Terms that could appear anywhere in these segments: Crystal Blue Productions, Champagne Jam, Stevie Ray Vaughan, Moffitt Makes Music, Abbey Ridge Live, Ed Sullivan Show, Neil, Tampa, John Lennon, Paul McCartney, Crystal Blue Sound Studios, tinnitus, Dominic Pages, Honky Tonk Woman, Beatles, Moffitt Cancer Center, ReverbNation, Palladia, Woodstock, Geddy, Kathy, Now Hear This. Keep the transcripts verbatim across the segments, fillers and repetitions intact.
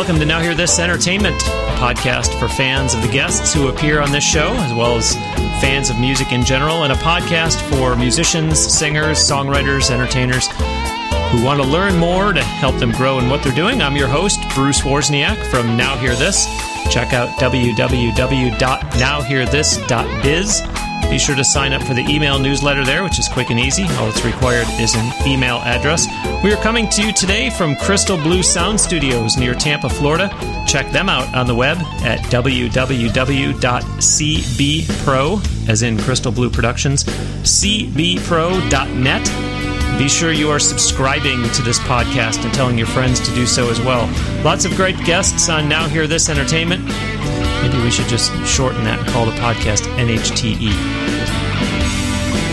Welcome to Now Hear This Entertainment, a podcast for fans of the guests who appear on this show, as well as fans of music in general, and a podcast for musicians, singers, songwriters, entertainers who want to learn more to help them grow in what they're doing. I'm your host, Bruce Wozniak from Now Hear This. Check out w w w dot now hear this dot biz. Be sure to sign up for the email newsletter there, which is quick and easy. All that's required is an email address. We are coming to you today from Crystal Blue Sound Studios near Tampa, Florida. Check them out on the web at w w w dot c b pro, as in Crystal Blue Productions, c b pro dot net. Be sure you are subscribing to this podcast and telling your friends to do so as well. Lots of great guests on Now Hear This Entertainment. Maybe we should just shorten that and call the podcast N H T E.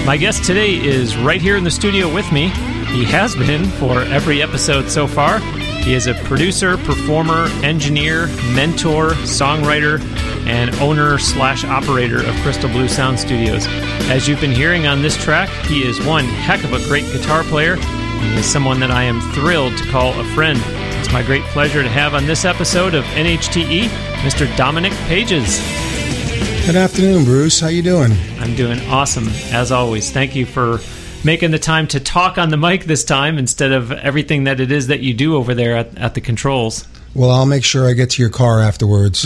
My guest today is right here in the studio with me. He has been for every episode so far. He is a producer, performer, engineer, mentor, songwriter, and owner slash operator of Crystal Blue Sound Studios. As you've been hearing on this track, he is one heck of a great guitar player, and he is someone that I am thrilled to call a friend. It's my great pleasure to have on this episode of N H T E, Mister Dominic Pages. Good afternoon, Bruce. How you doing? I'm doing awesome, as always. Thank you for making the time to talk on the mic this time instead of everything that it is that you do over there at, at the controls. Well, I'll make sure I get to your car afterwards.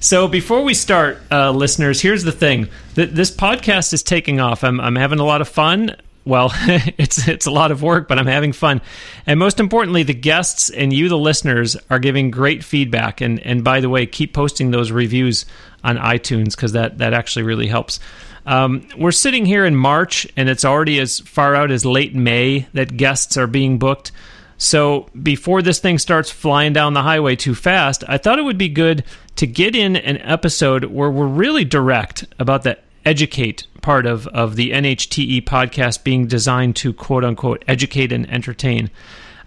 So before we start, uh, listeners, here's the thing. Th- this podcast is taking off. I'm, I'm having a lot of fun. Well, it's it's a lot of work, but I'm having fun. And most importantly, the guests and you, the listeners, are giving great feedback. And, and by the way, keep posting those reviews on iTunes because that, that actually really helps. Um, we're sitting here in March, and it's already as far out as late May that guests are being booked. So before this thing starts flying down the highway too fast, I thought it would be good to get in an episode where we're really direct about the educate part of, of the N H T E podcast being designed to, quote-unquote, educate and entertain.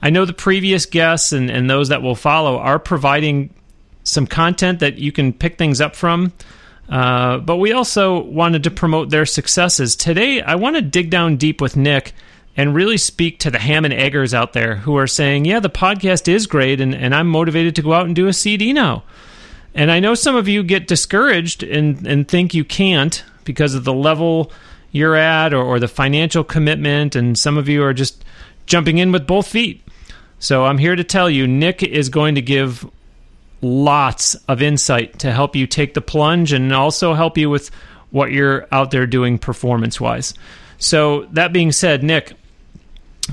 I know the previous guests and, and those that will follow are providing some content that you can pick things up from, uh, but we also wanted to promote their successes. Today, I want to dig down deep with Nick and really speak to the ham and eggers out there who are saying, yeah, the podcast is great, and, and I'm motivated to go out and do a C D now. And I know some of you get discouraged and, and think you can't because of the level you're at or, or the financial commitment, and some of you are just jumping in with both feet. So I'm here to tell you, Nick is going to give lots of insight to help you take the plunge and also help you with what you're out there doing performance-wise. So that being said, Nick,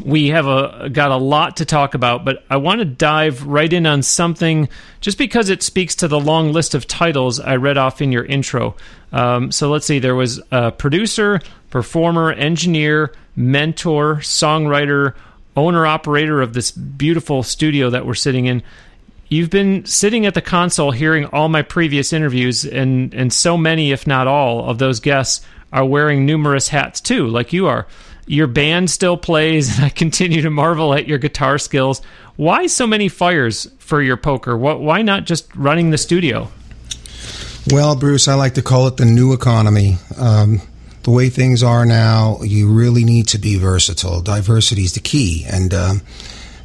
we have a, got a lot to talk about, but I want to dive right in on something just because it speaks to the long list of titles I read off in your intro. Um, so let's see, there was a producer, performer, engineer, mentor, songwriter, owner-operator of this beautiful studio that we're sitting in. You've been sitting at the console hearing all my previous interviews, and, and so many, if not all, of those guests are wearing numerous hats too, like you are. Your band still plays, and I continue to marvel at your guitar skills. Why so many fires for your poker? Why not just running the studio? Well, Bruce, I like to call it the new economy. Um, the way things are now, you really need to be versatile. Diversity is the key, and um,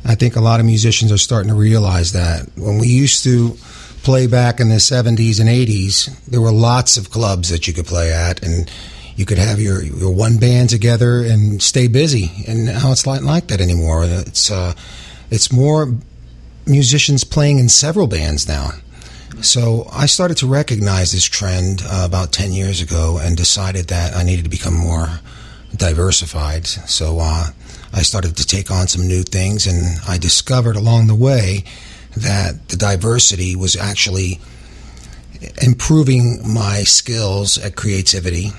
I think a lot of musicians are starting to realize that. When we used to play back in the seventies and eighties, there were lots of clubs that you could play at, and you could have your, your one band together and stay busy. And now it's not like that anymore. It's uh, it's more musicians playing in several bands now. So I started to recognize this trend uh, about ten years ago and decided that I needed to become more diversified. So uh, I started to take on some new things, and I discovered along the way that the diversity was actually improving my skills at creativity.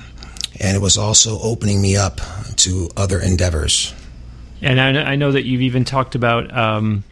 And it was also opening me up to other endeavors. And I know that you've even talked about, um,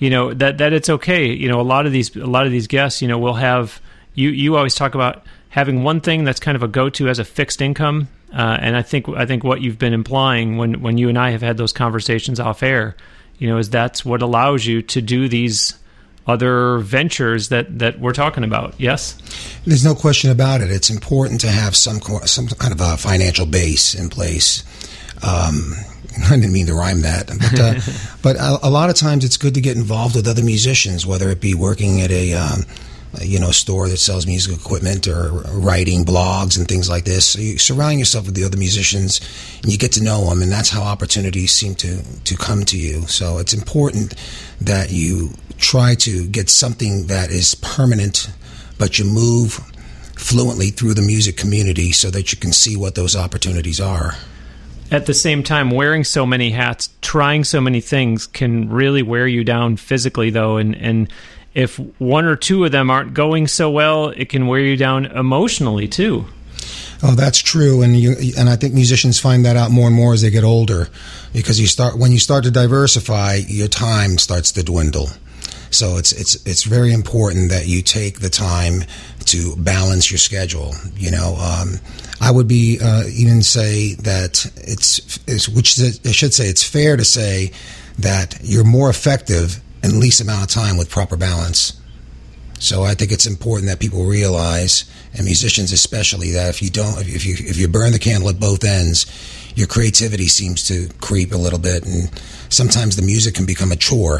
you know, that, that it's okay. You know, a lot of these a lot of these guests, you know, will have you. You always talk about having one thing that's kind of a go-to as a fixed income. Uh, and I think I think what you've been implying when when you and I have had those conversations off air, you know, is that's what allows you to do these other ventures that, that we're talking about, yes? There's no question about it. It's important to have some some kind of a financial base in place. Um, I didn't mean to rhyme that. But, uh, but a, a lot of times it's good to get involved with other musicians, whether it be working at a... Um, you know, store that sells music equipment or writing blogs and things like this. So you surround yourself with the other musicians and you get to know them, and that's how opportunities seem to, to come to you. So it's important that you try to get something that is permanent, but you move fluently through the music community so that you can see what those opportunities are. At the same time, wearing so many hats, trying so many things can really wear you down physically, though, and, and if one or two of them aren't going so well, it can wear you down emotionally too. Oh, that's true, and you and I think musicians find that out more and more as they get older, because you start when you start to diversify, your time starts to dwindle. So it's it's it's very important that you take the time to balance your schedule. You know, um, I would be uh, even say that it's, it's which I should say it's fair to say that you're more effective and least amount of time with proper balance. So I think it's important that people realize, and musicians especially, that if you don't, if you if you burn the candle at both ends, your creativity seems to creep a little bit, and sometimes the music can become a chore.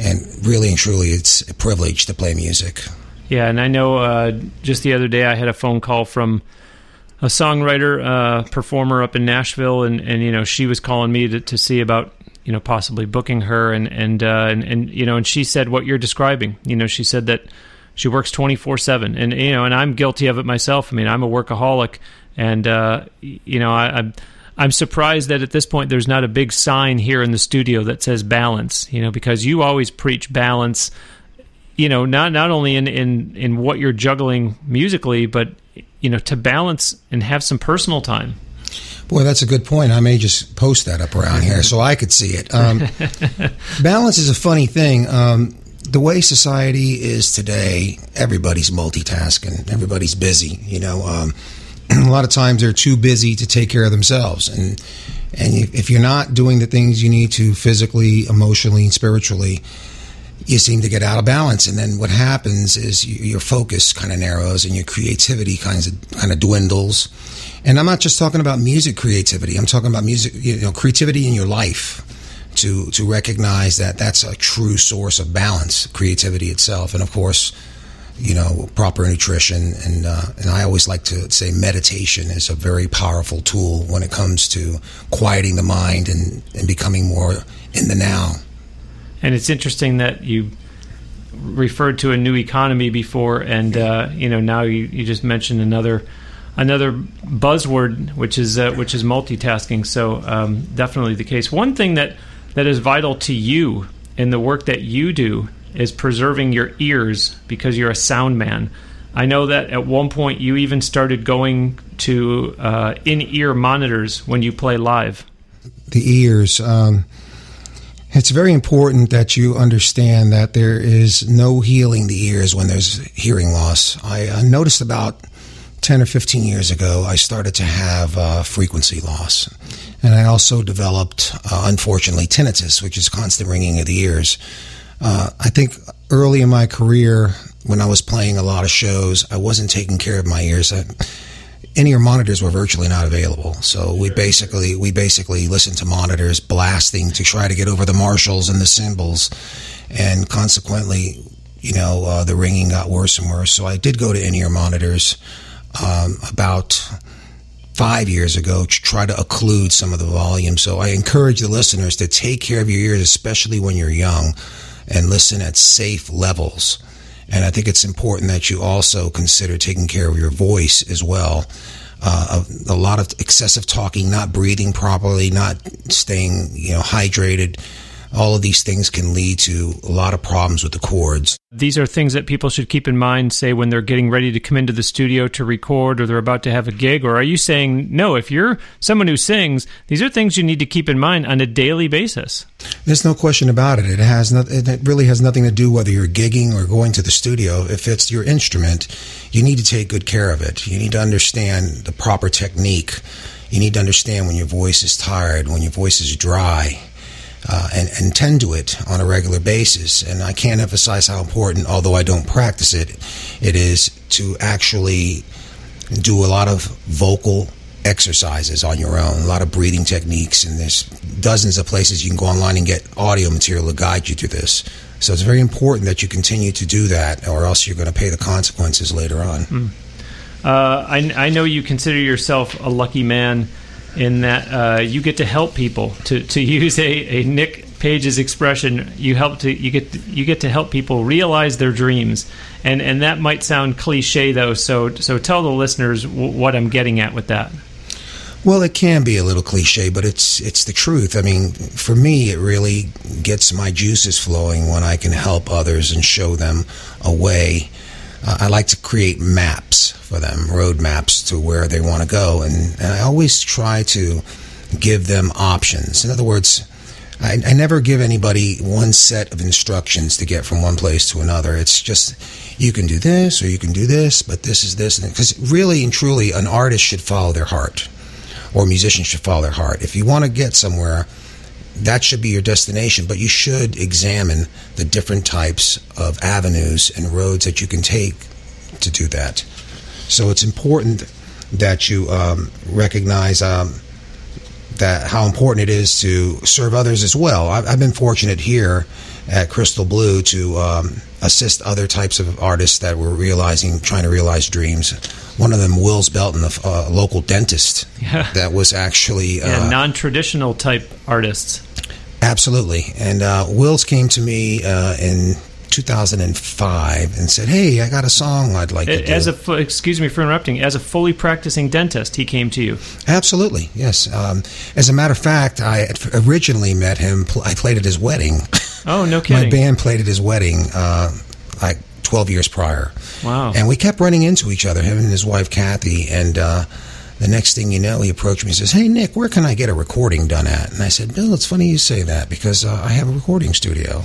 And really and truly, it's a privilege to play music. Yeah, and I know uh, just the other day I had a phone call from a songwriter, uh, performer up in Nashville, and and you know she was calling me to, to see about, you know, possibly booking her, and and, uh, and and you know, and she said what you're describing. You know, she said that she works twenty-four seven, and you know, and I'm guilty of it myself. I mean, I'm a workaholic, and uh, you know, I, I'm I'm surprised that at this point there's not a big sign here in the studio that says balance. You know, because you always preach balance. You know, not not only in in, in what you're juggling musically, but you know, to balance and have some personal time. Boy, that's a good point. I may just post that up around here so I could see it. Um, balance is a funny thing. Um, the way society is today, everybody's multitasking. Everybody's busy. You know, um, a lot of times they're too busy to take care of themselves. And and if you're not doing the things you need to physically, emotionally, and spiritually, you seem to get out of balance, and then what happens is you, your focus kind of narrows, and your creativity kind of kind of dwindles. And I'm not just talking about music creativity; I'm talking about music, you know, creativity in your life. To to recognize that that's a true source of balance, creativity itself, and of course, you know, proper nutrition. And uh, and I always like to say meditation is a very powerful tool when it comes to quieting the mind and, and becoming more in the now. And it's interesting that you referred to a new economy before, and uh, you know now you, you just mentioned another another buzzword, which is uh, which is multitasking. So um, definitely the case. One thing that, that is vital to you in the work that you do is preserving your ears, because you're a sound man. I know that at one point you even started going to uh, in-ear monitors when you play live. The ears. Um It's very important that you understand that there is no healing the ears when there's hearing loss. I uh, noticed about ten or fifteen years ago, I started to have uh, frequency loss. And I also developed, uh, unfortunately, tinnitus, which is constant ringing of the ears. Uh, I think early in my career, when I was playing a lot of shows, I wasn't taking care of my ears. I, in-ear monitors were virtually not available, so we basically we basically listened to monitors blasting to try to get over the marshals and the cymbals, and consequently, you know, uh, the ringing got worse and worse. So I did go to in-ear monitors um, about five years ago to try to occlude some of the volume. So I encourage the listeners to take care of your ears, especially when you're young, and listen at safe levels. And I think it's important that you also consider taking care of your voice as well. Uh, a, a lot of excessive talking, not breathing properly, not staying, you know, hydrated. All of these things can lead to a lot of problems with the chords. These are things that people should keep in mind, say, when they're getting ready to come into the studio to record, or they're about to have a gig. Or are you saying, no, if you're someone who sings, these are things you need to keep in mind on a daily basis? There's no question about it. It has not, it really has nothing to do whether you're gigging or going to the studio. If it's your instrument, you need to take good care of it. You need to understand the proper technique. You need to understand when your voice is tired, when your voice is dry. Uh, and, and tend to it on a regular basis. And I can't emphasize how important, although I don't practice it, it is to actually do a lot of vocal exercises on your own, a lot of breathing techniques, and there's dozens of places you can go online and get audio material to guide you through this. So it's very important that you continue to do that, or else you're going to pay the consequences later on. Mm. Uh, I, I know you consider yourself a lucky man in that uh, you get to help people. To, to use a, a Nick Page's expression, you help to you get to, you get to help people realize their dreams, and and that might sound cliche though. So so tell the listeners w- what I'm getting at with that. Well, it can be a little cliche, but it's it's the truth. I mean, for me, it really gets my juices flowing when I can help others and show them a way. Uh, I like to create maps for them, road maps to where they want to go, and, and I always try to give them options. In other words, I, I never give anybody one set of instructions to get from one place to another. It's just, you can do this or you can do this, but this is this. Because really and truly, an artist should follow their heart. Or musicians should follow their heart. If you want to get somewhere, that should be your destination, but you should examine the different types of avenues and roads that you can take to do that. So it's important that you um, recognize um, that how important it is to serve others as well. I've, I've been fortunate here at Crystal Blue to um, assist other types of artists that were realizing, trying to realize dreams. One of them, Wills Belton, a uh, local dentist, yeah. that was actually... Uh, yeah, non-traditional type artists. Absolutely. And uh, Wills came to me uh, in two thousand five and said, hey, I got a song I'd like to do. As a, excuse me for interrupting. As a fully practicing dentist, he came to you. Absolutely, yes. Um, as a matter of fact, I originally met him. I played at his wedding. Oh, no kidding. My band played at his wedding uh, like twelve years prior. Wow. And we kept running into each other, him and his wife, Kathy. And uh, the next thing you know, he approached me and says, hey, Nick, where can I get a recording done at? And I said, Bill, it's funny you say that because uh, I have a recording studio.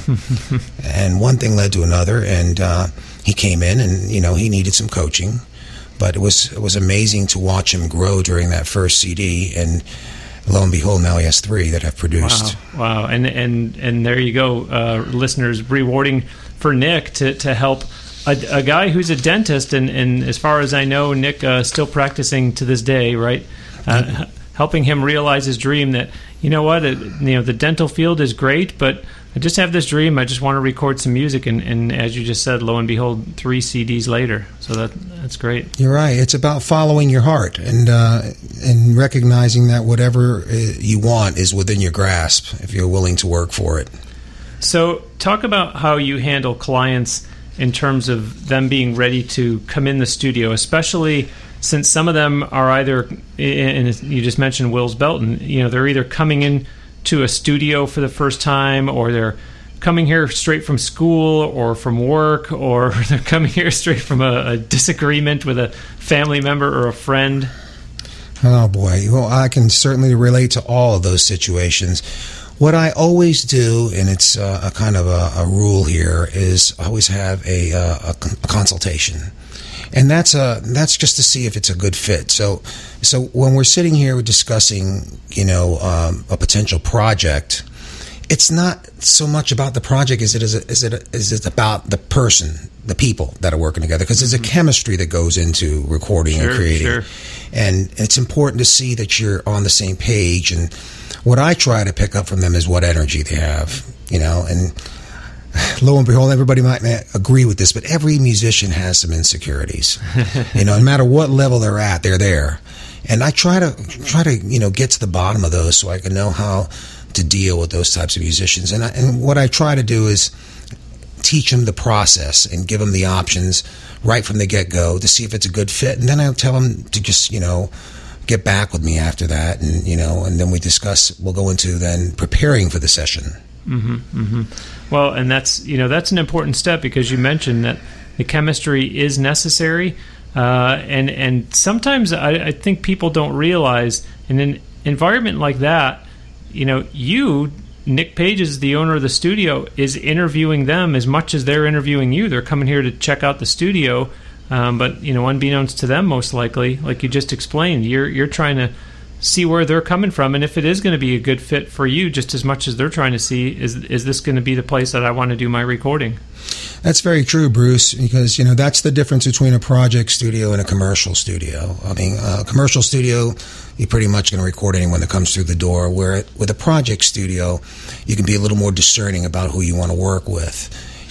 And one thing led to another. And uh, he came in and, you know, he needed some coaching. But it was it was amazing to watch him grow during that first C D. And lo and behold, now he has three that I've produced. Wow, wow. And, and and there you go, uh, listeners, rewarding for Nick to, to help a, a guy who's a dentist, and, and as far as I know, Nick uh, still practicing to this day, right? Uh, helping him realize his dream that, you know what, it, you know the dental field is great, but I just have this dream, I just want to record some music, and, and as you just said, lo and behold, three C Ds later. So that that's great. You're right. It's about following your heart and uh, and recognizing that whatever you want is within your grasp if you're willing to work for it. So talk about how you handle clients in terms of them being ready to come in the studio, especially since some of them are either, and you just mentioned Wills Belton, you know, they're either coming in to a studio for the first time, or they're coming here straight from school or from work, or they're coming here straight from a, a disagreement with a family member or a friend. Oh, boy. Well, I can certainly relate to all of those situations. What I always do, and it's uh, a kind of a, a rule here, is I always have a, uh, a, a consultation, and that's a that's just to see if it's a good fit. So, so when we're sitting here, we're discussing, you know, um, a potential project. It's not so much about the project as it is a, as it a, as it's about the person, the people that are working together, because there's a chemistry that goes into recording sure, and creating, sure. and it's important to see that you're on the same page. And what I try to pick up from them is what energy they have, you know, and lo and behold, everybody might agree with this, but every musician has some insecurities, you know, no matter what level they're at, they're there. And I try to try to, you know, get to the bottom of those so I can know how to deal with those types of musicians. And, I, and what I try to do is teach them the process and give them the options right from the get-go to see if it's a good fit. And then I'll tell them to just, you know, get back with me after that, and you know, and then we discuss. We'll go into then preparing for the session. Mm-hmm, mm-hmm. Well, and that's you know that's an important step because you mentioned that the chemistry is necessary, uh, and and sometimes I, I think people don't realize in an environment like that, you know, you Nick Pages, the owner of the studio, is interviewing them as much as they're interviewing you. They're coming here to check out the studio. Um, but, you know, unbeknownst to them, most likely, like you just explained, you're you're trying to see where they're coming from. And if it is going to be a good fit for you, just as much as they're trying to see, is is this going to be the place that I want to do my recording? That's very true, Bruce, because, you know, that's the difference between a project studio and a commercial studio. I mean, a commercial studio, you're pretty much going to record anyone that comes through the door, where with a project studio, you can be a little more discerning about who you want to work with.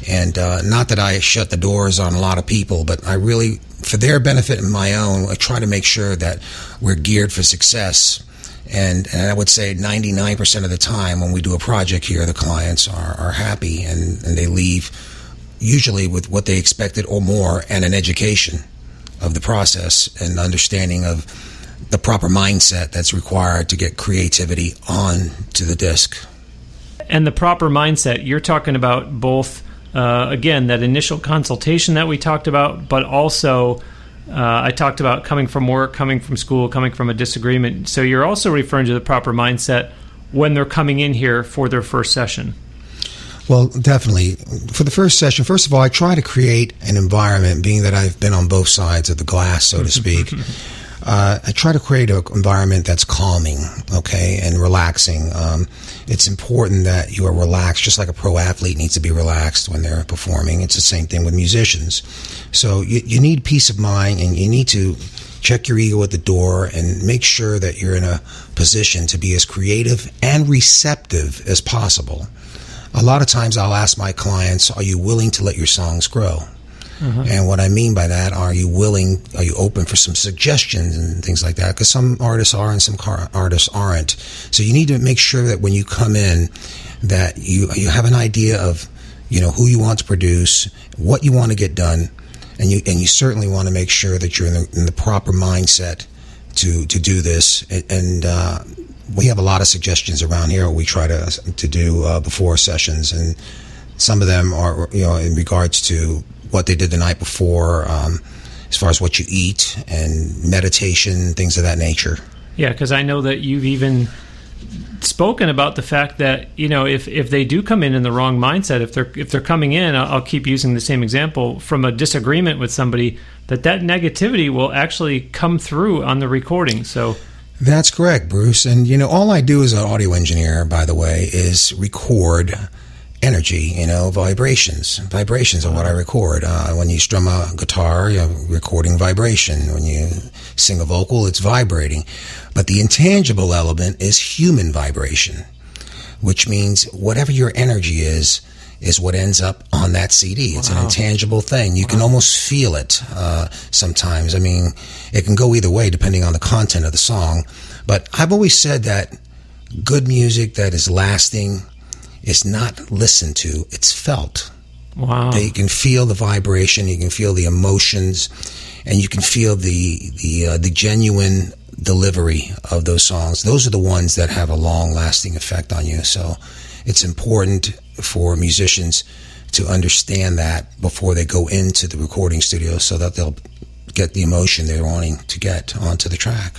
And uh, not that I shut the doors on a lot of people, but I really, for their benefit and my own, I try to make sure that we're geared for success. And, and I would say ninety-nine percent of the time when we do a project here, the clients are, are happy and, and they leave usually with what they expected or more, and an education of the process and understanding of the proper mindset that's required to get creativity on to the disc. And the proper mindset, you're talking about both, uh, again, that initial consultation that we talked about, but also... Uh, I talked about coming from work, coming from school, coming from a disagreement. So you're also referring to the proper mindset when they're coming in here for their first session. Well, definitely. For the first session, first of all, I try to create an environment, being that I've been on both sides of the glass, so to speak. Uh, I try to create an environment that's calming, okay, and relaxing. Um, it's important that you are relaxed, just like a pro athlete needs to be relaxed when they're performing. It's the same thing with musicians. So you, you need peace of mind, and you need to check your ego at the door and make sure that you're in a position to be as creative and receptive as possible. A lot of times I'll ask my clients, are you willing to let your songs grow? Uh-huh. And what I mean by that, are you willing, are you open for some suggestions and things like that? Because some artists are and some car- artists aren't. So you need to make sure that when you come in that you you have an idea of, you know, who you want to produce, what you want to get done, and you and you certainly want to make sure that you're in the, in the proper mindset to, to do this. And, and uh, we have a lot of suggestions around here we try to, to do uh, before sessions, and some of them are, you know, in regards to what they did the night before, um, as far as what you eat and meditation, things of that nature. Yeah, because I know that you've even spoken about the fact that, you know, if, if they do come in in the wrong mindset, if they're if they're coming in, I'll keep using the same example, from a disagreement with somebody, that that negativity will actually come through on the recording. So that's correct, Bruce. And, you know, all I do as an audio engineer, by the way, is record energy, you know, vibrations. Vibrations are what I record. Uh, when you strum a guitar, you're recording vibration. When you sing a vocal, it's vibrating. But the intangible element is human vibration, which means whatever your energy is, is what ends up on that C D. It's wow. an intangible thing. You wow. can almost feel it uh, sometimes. I mean, it can go either way depending on the content of the song. But I've always said that good music that is lasting, it's not listened to, it's felt. Wow. You can feel the vibration, you can feel the emotions, and you can feel the the, uh, the genuine delivery of those songs. Those are the ones that have a long-lasting effect on you. So it's important for musicians to understand that before they go into the recording studio, so that they'll get the emotion they're wanting to get onto the track.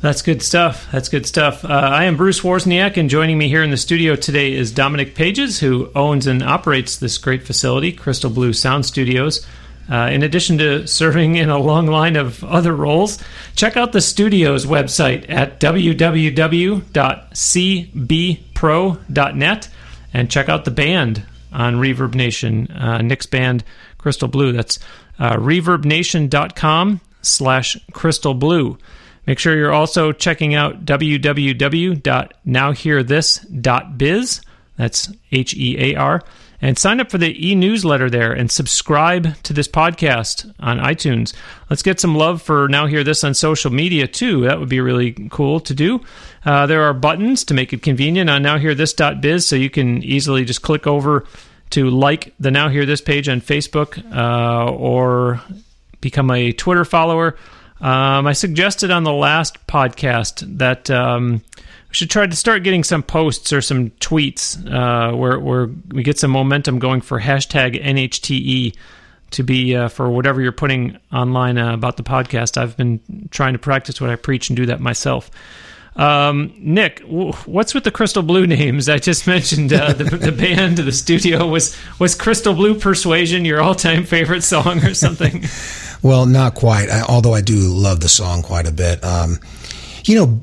That's good stuff. That's good stuff. Uh, I am Bruce Wozniak, and joining me here in the studio today is Dominic Pages, who owns and operates this great facility, Crystal Blue Sound Studios. Uh, in addition to serving in a long line of other roles, check out the studio's website at w w w dot c b pro dot net, and check out the band on Reverb Nation, uh, Nick's band, Crystal Blue. That's uh, reverb nation dot com slash crystal blue. Make sure you're also checking out w w w dot now hear this dot biz, that's H E A R, and sign up for the e-newsletter there and subscribe to this podcast on iTunes. Let's get some love for Now Hear This on social media, too. That would be really cool to do. Uh, there are buttons to make it convenient on now hear this dot biz, so you can easily just click over to like the Now Hear This page on Facebook uh, or become a Twitter follower. Um, I suggested on the last podcast that um, we should try to start getting some posts or some tweets uh, where, where we get some momentum going for hashtag N H T E to be uh, for whatever you're putting online uh, about the podcast. I've been trying to practice what I preach and do that myself. Um, Nick, what's with the Crystal Blue names? I just mentioned uh, the, the band, the studio. Was, was Crystal Blue Persuasion your all-time favorite song or something? Well, not quite, I, although I do love the song quite a bit. Um, you know,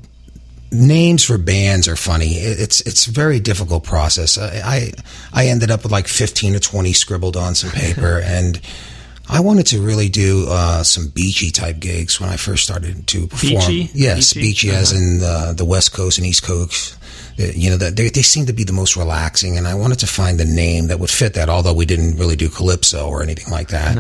names for bands are funny. It's it's a very difficult process. I I ended up with like fifteen or twenty scribbled on some paper, and I wanted to really do uh, some beachy type gigs when I first started to perform. Beachy? Yes, beachy, beachy uh-huh. as in the, the West Coast and East Coast. You know, they, they seem to be the most relaxing, and I wanted to find the name that would fit that, although we didn't really do calypso or anything like that.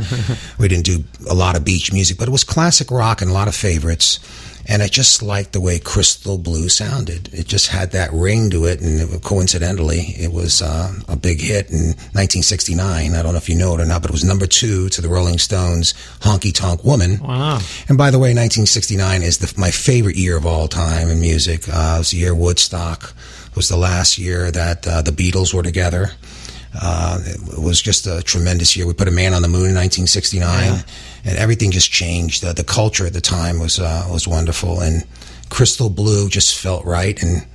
We didn't do a lot of beach music, but it was classic rock and a lot of favorites, and I just liked the way Crystal Blue sounded. It just had that ring to it, and it, coincidentally, it was uh, a big hit in nineteen sixty-nine. I don't know if you know it or not, but it was number two to the Rolling Stones' Honky Tonk Woman. Wow. And by the way, nineteen sixty-nine is the, my favorite year of all time in music. Uh, it was the year Woodstock. It was the last year that uh, the Beatles were together. Uh, it was just a tremendous year. We put a man on the moon in nineteen sixty-nine, yeah. and everything just changed. Uh, the culture at the time was uh, was wonderful, and Crystal Blue just felt right, and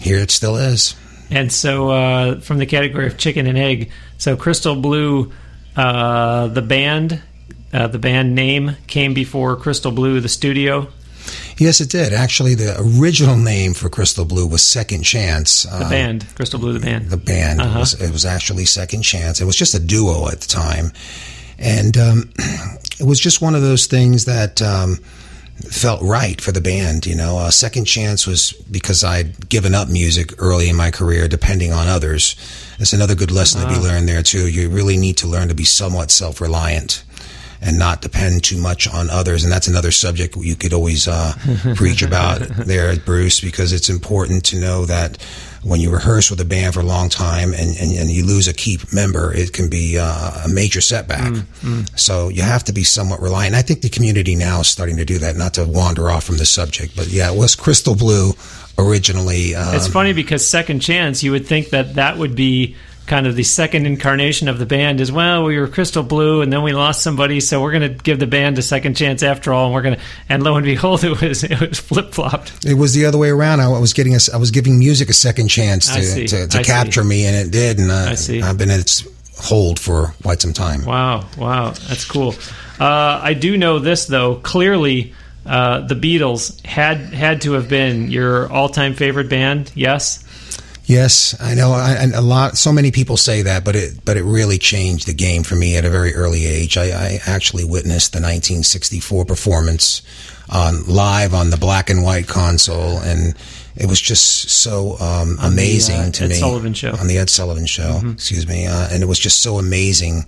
here it still is. And so uh, from the category of chicken and egg, so Crystal Blue, uh, the band, uh, the band name came before Crystal Blue, the studio? Yes, it did. Actually, the original name for Crystal Blue was Second Chance. The uh, band. Crystal Blue, the band. The band. Uh-huh. It was, it was actually Second Chance. It was just a duo at the time. And um, it was just one of those things that um, felt right for the band, you know. Uh, Second Chance was because I'd given up music early in my career, depending on others. That's another good lesson uh-huh. to be learned there, too. You really need to learn to be somewhat self-reliant and not depend too much on others. And that's another subject you could always uh, preach about there, Bruce, because it's important to know that when you rehearse with a band for a long time and, and, and you lose a key member, it can be uh, a major setback. Mm, mm. So you have to be somewhat reliant. I think the community now is starting to do that, not to wander off from the subject. But yeah, it was Crystal Blue originally. Um, it's funny because Second Chance, you would think that that would be kind of the second incarnation of the band is, well, we were Crystal Blue and then we lost somebody, so we're going to give the band a second chance after all, and we're going to, and lo and behold, it was it was flip-flopped. It was the other way around. I was getting a, I was giving music a second chance to to, to capture see. me, and it did, and I, I see. I've been in its hold for quite some time. Wow, wow, that's cool. Uh, I do know this, though. Clearly, uh, the Beatles had had to have been your all-time favorite band, yes? Yes, I know. I, and a lot, so many people say that, but it but it really changed the game for me at a very early age. I, I actually witnessed the nineteen sixty-four performance on live on the black and white console, and it was just so um, amazing the, uh, to Ed me. Ed Sullivan Show on the Ed Sullivan Show. Mm-hmm. Excuse me, uh, and it was just so amazing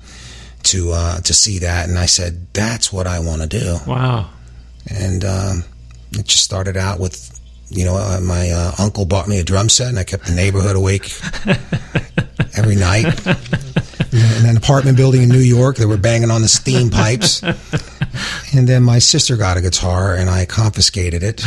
to uh, to see that. And I said, "That's what I want to do." Wow! And um, it just started out with. You know, uh, my uh, uncle bought me a drum set, and I kept the neighborhood awake every night. In an apartment building in New York, they were banging on the steam pipes. And then my sister got a guitar, and I confiscated it.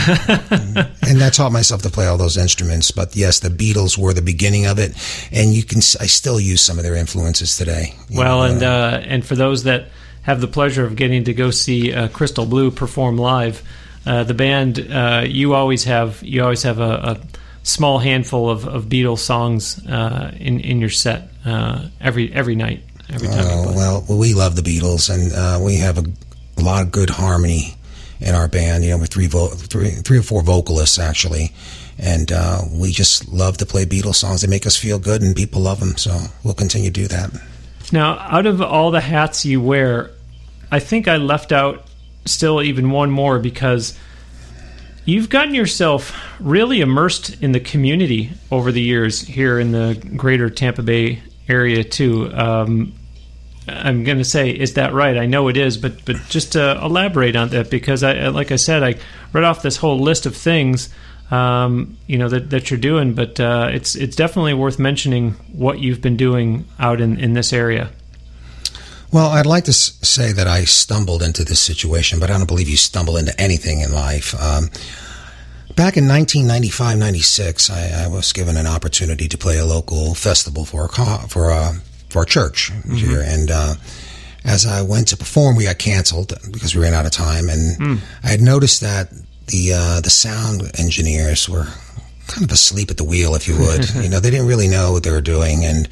And I taught myself to play all those instruments. But yes, the Beatles were the beginning of it, and you can I still use some of their influences today. Well, know, and uh, and for those that have the pleasure of getting to go see uh, Crystal Blue perform live. Uh, the band, uh, you always have you always have a, a small handful of, of Beatles songs uh, in in your set uh, every every night. Every time uh, well, well, we love the Beatles, and uh, we have a, a lot of good harmony in our band. You know, with three vo- three, three or four vocalists actually, and uh, we just love to play Beatles songs. They make us feel good, and people love them. So we'll continue to do that. Now, out of all the hats you wear, I think I left out. Still even one more, because you've gotten yourself really immersed in the community over the years here in the greater Tampa Bay area too. Um, I'm going to say, is that right? I know it is, but but just to elaborate on that, because I, like I said, I read off this whole list of things um, you know that, that you're doing, but uh, it's it's definitely worth mentioning what you've been doing out in, in this area. Well, I'd like to say that I stumbled into this situation, but I don't believe you stumble into anything in life. Um, back in nineteen ninety-five ninety-six, I, I was given an opportunity to play a local festival for a, for a, for a church mm-hmm. here. And uh, as I went to perform, we got canceled because we ran out of time. And mm. I had noticed that the uh, the sound engineers were kind of asleep at the wheel, if you would. You know, they didn't really know what they were doing, and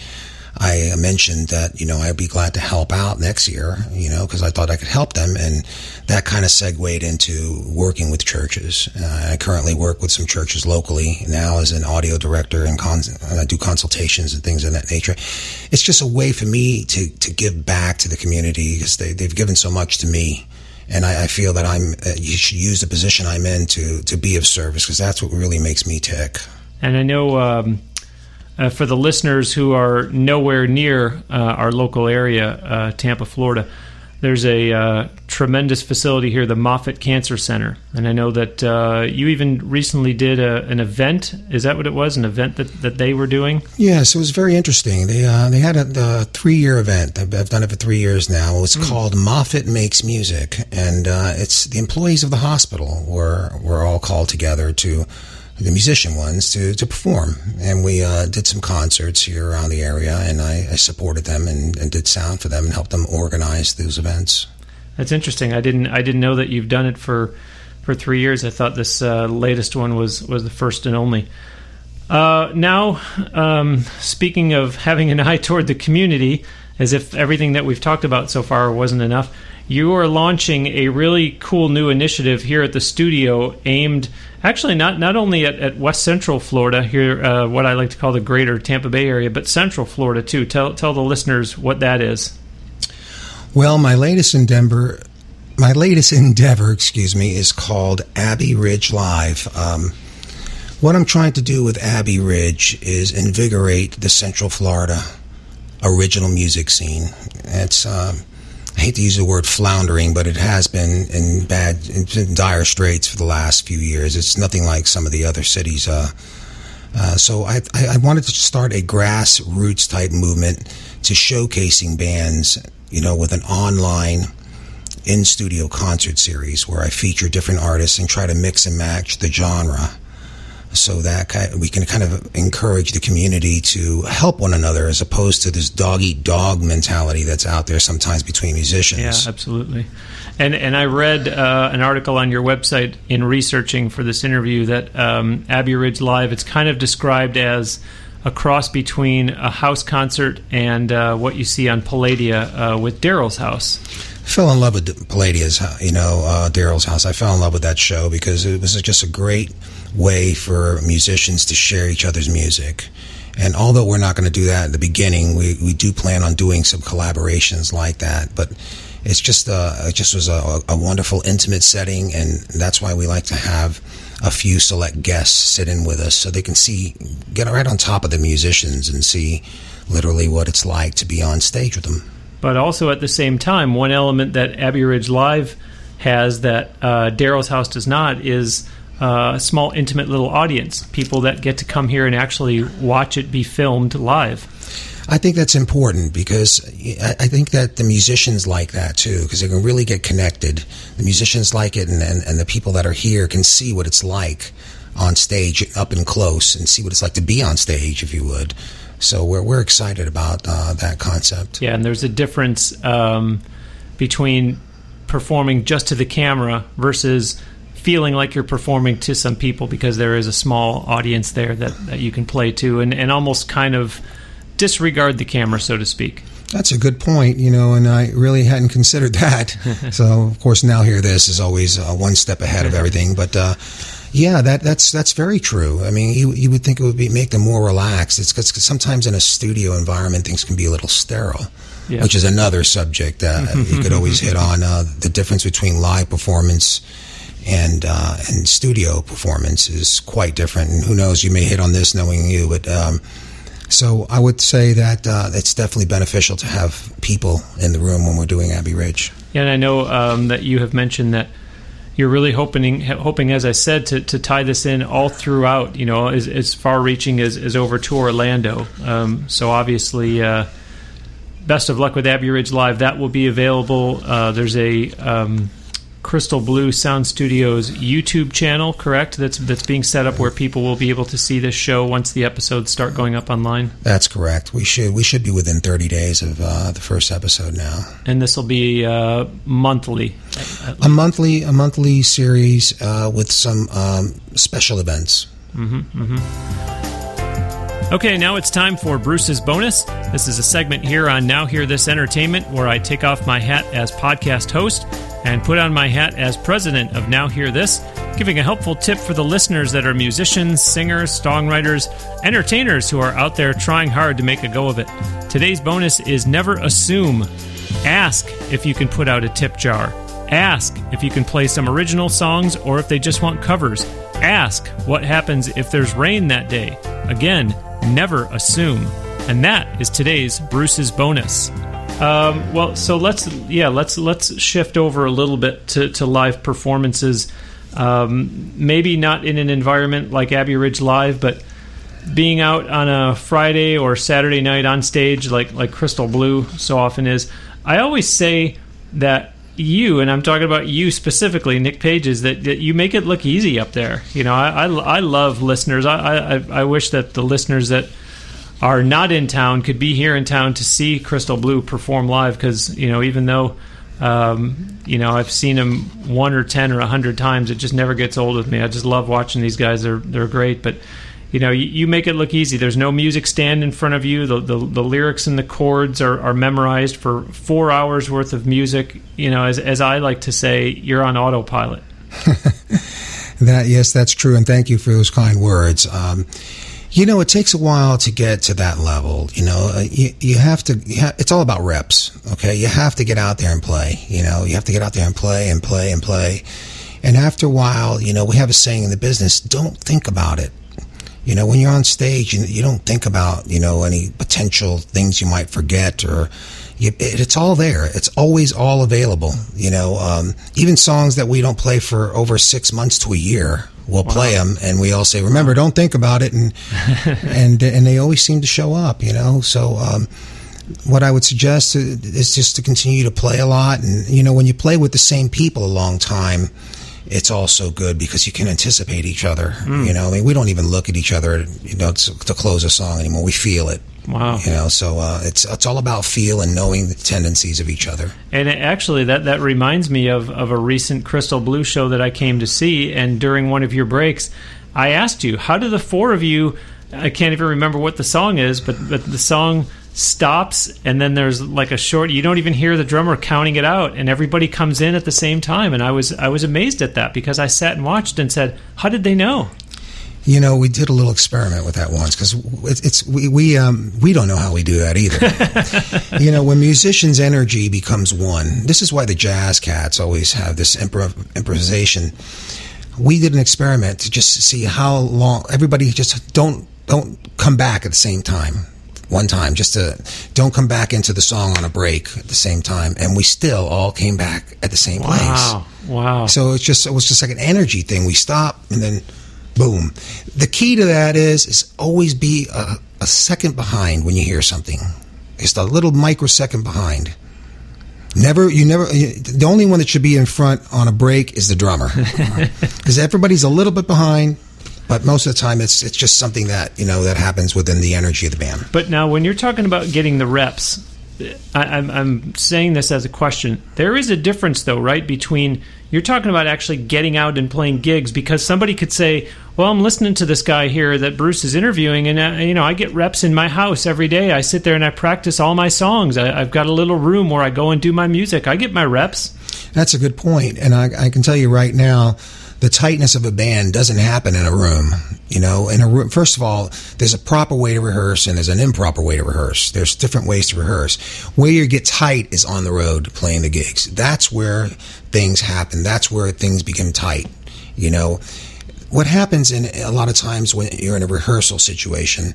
I mentioned that, you know, I'd be glad to help out next year, you know, because I thought I could help them. And that kind of segued into working with churches. Uh, I currently work with some churches locally now as an audio director, and cons- I do consultations and things of that nature. It's just a way for me to, to give back to the community, because they, they've given so much to me. And I, I feel that I'm, uh, you should use the position I'm in to, to be of service, because that's what really makes me tick. And I know um, uh, for the listeners who are nowhere near uh, our local area, uh, Tampa, Florida, there's a uh, tremendous facility here, the Moffitt Cancer Center. And I know that uh, you even recently did a, an event. Is that what it was, an event that, that they were doing? Yes, it was very interesting. They uh, they had a, a three-year event. I've, I've done it for three years now. It was mm. called Moffitt Makes Music. And uh, it's the employees of the hospital were, were all called together to... the musician ones to, to perform. And we uh, did some concerts here around the area, and I, I supported them and, and did sound for them and helped them organize those events. That's interesting. I didn't I didn't know that you've done it for, for three years. I thought this uh, latest one was, was the first and only. Uh, now, um, speaking of having an eye toward the community, as if everything that we've talked about so far wasn't enough, you are launching a really cool new initiative here at the studio aimed actually not, not only at, at West Central Florida, here uh, what I like to call the greater Tampa Bay area, but Central Florida too. Tell tell the listeners what that is. Well, my latest endeavor, my latest endeavor, excuse me, is called Abbey Ridge Live. Um, what I'm trying to do with Abbey Ridge is invigorate the Central Florida original music scene. It's... Um, I hate to use the word floundering, but it has been in bad, in dire straits for the last few years. It's nothing like some of the other cities. Uh, uh, so I, I wanted to start a grassroots type movement to showcasing bands, you know, with an online in-studio concert series where I feature different artists and try to mix and match the genre, so that we can kind of encourage the community to help one another as opposed to this dog-eat-dog mentality that's out there sometimes between musicians. Yeah, absolutely. And and I read uh, an article on your website in researching for this interview that um, Abbey Ridge Live, it's kind of described as a cross between a house concert and uh, what you see on Palladia uh, with Daryl's House. I fell in love with Palladia's, you know, uh, Daryl's House. I fell in love with that show because it was just a great way for musicians to share each other's music. And although we're not going to do that at the beginning, we, we do plan on doing some collaborations like that. But it's just uh, it just was a, a wonderful, intimate setting, and that's why we like to have a few select guests sit in with us so they can see, get right on top of the musicians and see literally what it's like to be on stage with them. But also at the same time, one element that Abbey Ridge Live has that uh, Daryl's House does not is uh, a small, intimate little audience, people that get to come here and actually watch it be filmed live. I think that's important because I think that the musicians like that too, because they can really get connected. The musicians like it, and, and, and the people that are here can see what it's like on stage up and close and see what it's like to be on stage, if you would. So we're we're excited about uh, that concept. Yeah, and there's a difference um, between performing just to the camera versus feeling like you're performing to some people, because there is a small audience there that, that you can play to and, and almost kind of disregard the camera, so to speak. That's a good point, you know, and I really hadn't considered that. So, of course, Now Hear This is always uh, one step ahead of everything, but... Uh, Yeah, that, that's that's very true. I mean, you you would think it would be make them more relaxed. It's because sometimes in a studio environment, things can be a little sterile, yeah. Which is another subject that you could always hit on, uh, the difference between live performance and uh, and studio performance is quite different. And who knows, you may hit on this knowing you. But um, so I would say that uh, it's definitely beneficial to have people in the room when we're doing Abbey Ridge. Yeah, and I know um, that you have mentioned that you're really hoping, hoping, as I said, to, to tie this in all throughout, you know, as, as far-reaching as, as over to Orlando. Um, so obviously, uh, best of luck with Abbey Ridge Live. That will be available. Uh, there's a um, Crystal Blue Sound Studios YouTube channel, correct, that's that's being set up where people will be able to see this show once the episodes start going up online? That's correct. We should, we should be within thirty days of uh, the first episode now. And this will be uh, monthly? A monthly, a monthly series uh, with some um, special events. Mm-hmm, mm-hmm. Okay, now it's time for Bruce's Bonus. This is a segment here on Now Hear This Entertainment where I take off my hat as podcast host and put on my hat as president of Now Hear This, giving a helpful tip for the listeners that are musicians, singers, songwriters, entertainers who are out there trying hard to make a go of it. Today's bonus is never assume. Ask if you can put out a tip jar. Ask if you can play some original songs or if they just want covers. Ask what happens if there's rain that day. Again, never assume. And that is today's Bruce's Bonus. Um, well, so let's yeah let's let's shift over a little bit to, to live performances. Um, maybe not in an environment like Abbey Ridge Live, but being out on a Friday or Saturday night on stage, like like Crystal Blue so often is. I always say that you, and I'm talking about you specifically, Nick Pages, that, that you make it look easy up there. You know, I I, I love listeners. I, I I wish that the listeners that are not in town could be here in town to see Crystal Blue perform live, because, you know, even though um, you know, I've seen them one or ten or a hundred times, it just never gets old with me. I just love watching these guys. They're they're great. But, you know, you, you make it look easy. There's no music stand in front of you. The the, the lyrics and the chords are, are memorized for four hours worth of music. You know, as as I like to say, you're on autopilot. That yes, that's true, and thank you for those kind words. Um, You know, it takes a while to get to that level. You know, you, you have to, you ha- it's all about reps, okay? You have to get out there and play, you know? You have to get out there and play and play and play. And after a while, you know, we have a saying in the business, don't think about it. You know, when you're on stage, you, you don't think about, you know, any potential things you might forget or you, it, it's all there. It's always all available, you know? Um, even songs that we don't play for over six months to a year, we'll wow. play them, and we all say, remember, don't think about it, and and and they always seem to show up, you know. So um, what I would suggest is just to continue to play a lot, and, you know, when you play with the same people a long time, it's also good because you can anticipate each other, mm. you know. I mean, we don't even look at each other, you know, to, to close a song anymore. We feel it. Wow. You know, so uh, it's it's all about feel and knowing the tendencies of each other. And it, actually, that, that reminds me of, of a recent Crystal Blue show that I came to see, and during one of your breaks, I asked you, how do the four of you, I can't even remember what the song is, but, but the song stops, and then there's like a short, you don't even hear the drummer counting it out, and everybody comes in at the same time, and I was I was amazed at that, because I sat and watched and said, how did they know? You know, we did a little experiment with that once because it's we we um we don't know how we do that either. You know, when musicians' energy becomes one, this is why the jazz cats always have this improv- improvisation. We did an experiment to just see how long everybody just don't don't come back at the same time. One time, just to don't come back into the song on a break at the same time, and we still all came back at the same place. Wow! Wow! So it's just it was just like an energy thing. We stopped and then. Boom. The key to that is, is always be a, a second behind when you hear something. Just a little microsecond behind. Never, you never, you, the only one that should be in front on a break is the drummer. Because everybody's a little bit behind, but most of the time it's it's just something that, you know, that happens within the energy of the band. But now when you're talking about getting the reps, I, I'm, I'm saying this as a question. There is a difference, though, right, between you're talking about actually getting out and playing gigs, because somebody could say, well, I'm listening to this guy here that Bruce is interviewing, and I, you know, I get reps in my house every day. I sit there and I practice all my songs. I, I've got a little room where I go and do my music. I get my reps. That's a good point, and I, I can tell you right now, the tightness of a band doesn't happen in a room, you know. In a room, first of all, there's a proper way to rehearse and there's an improper way to rehearse. There's different ways to rehearse. Where you get tight is on the road playing the gigs. That's where things happen. That's where things become tight, you know. What happens in a lot of times when you're in a rehearsal situation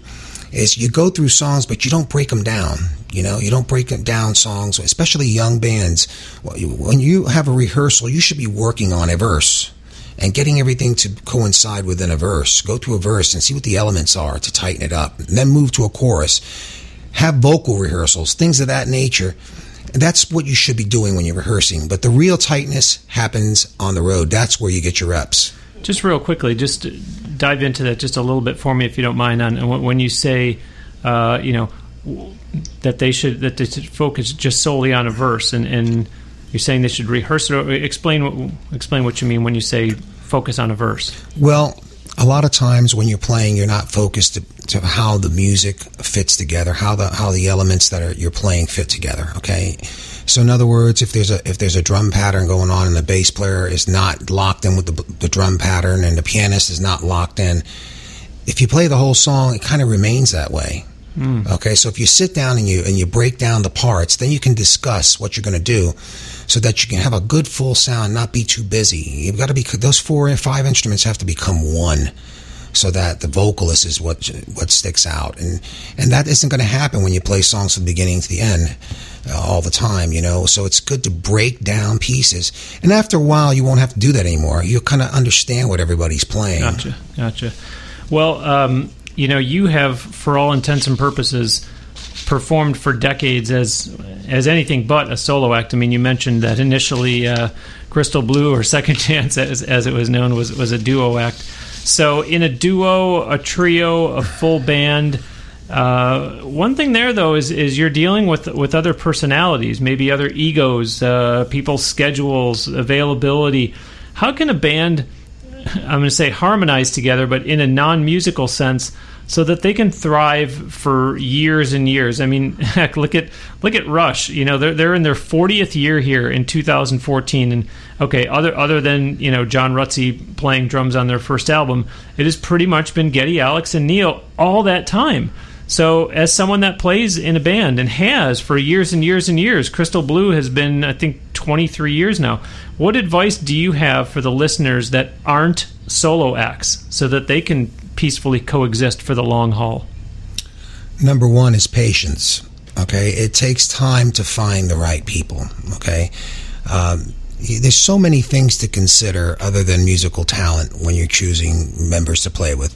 is you go through songs, but you don't break them down. You know, you don't break down songs, especially young bands. When you have a rehearsal, you should be working on a verse and getting everything to coincide within a verse. Go to a verse and see what the elements are to tighten it up. And then move to a chorus. Have vocal rehearsals, things of that nature. And that's what you should be doing when you're rehearsing. But the real tightness happens on the road. That's where you get your reps. Just real quickly, just dive into that just a little bit for me, if you don't mind. On when you say, uh, you know, that they should that they should focus just solely on a verse and. and You're saying they should rehearse it. Or explain what explain what you mean when you say focus on a verse. Well, a lot of times when you're playing, you're not focused to, to how the music fits together, how the how the elements that are you're playing fit together. Okay, so in other words, if there's a if there's a drum pattern going on and the bass player is not locked in with the, the drum pattern and the pianist is not locked in, if you play the whole song, it kind of remains that way. Mm. Okay, so if you sit down and you and you break down the parts, then you can discuss what you're going to do, so that you can have a good full sound, not be too busy. You've got to be, those four or five instruments have to become one, so that the vocalist is what what sticks out, and and that isn't going to happen when you play songs from the beginning to the end uh, all the time, you know. So it's good to break down pieces, and after a while, you won't have to do that anymore. You'll kind of understand what everybody's playing. Gotcha, gotcha. Well, um, you know, you have, for all intents and purposes, performed for decades as as anything but a solo act. I mean, you mentioned that initially uh, Crystal Blue, or Second Chance as, as it was known, was, was a duo act. So in a duo, a trio, a full band, uh, one thing there, though, is is you're dealing with, with other personalities, maybe other egos, uh, people's schedules, availability. How can a band, I'm going to say harmonize together, but in a non-musical sense, so that they can thrive for years and years? I mean, heck, look at look at Rush. You know, they're they're in their fortieth year here in two thousand fourteen. And okay, other other than, you know, John Rutsey playing drums on their first album, it has pretty much been Geddy, Alex, and Neil all that time. So, as someone that plays in a band and has for years and years and years, Crystal Blue has been, I think, twenty-three years now. What advice do you have for the listeners that aren't solo acts, so that they can peacefully coexist for the long haul? Number one is patience. Okay, it takes time to find the right people. Okay, um, there's so many things to consider other than musical talent when you're choosing members to play with.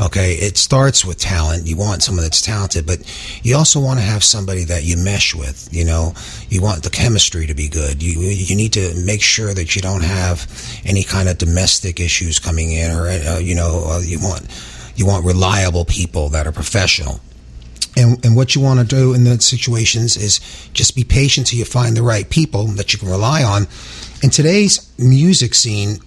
Okay, it starts with talent. You want someone that's talented, but you also want to have somebody that you mesh with. You know, you want the chemistry to be good. You you need to make sure that you don't have any kind of domestic issues coming in, or uh, you know, uh, you want you want reliable people that are professional. And and what you want to do in those situations is just be patient till you find the right people that you can rely on. In today's music scene,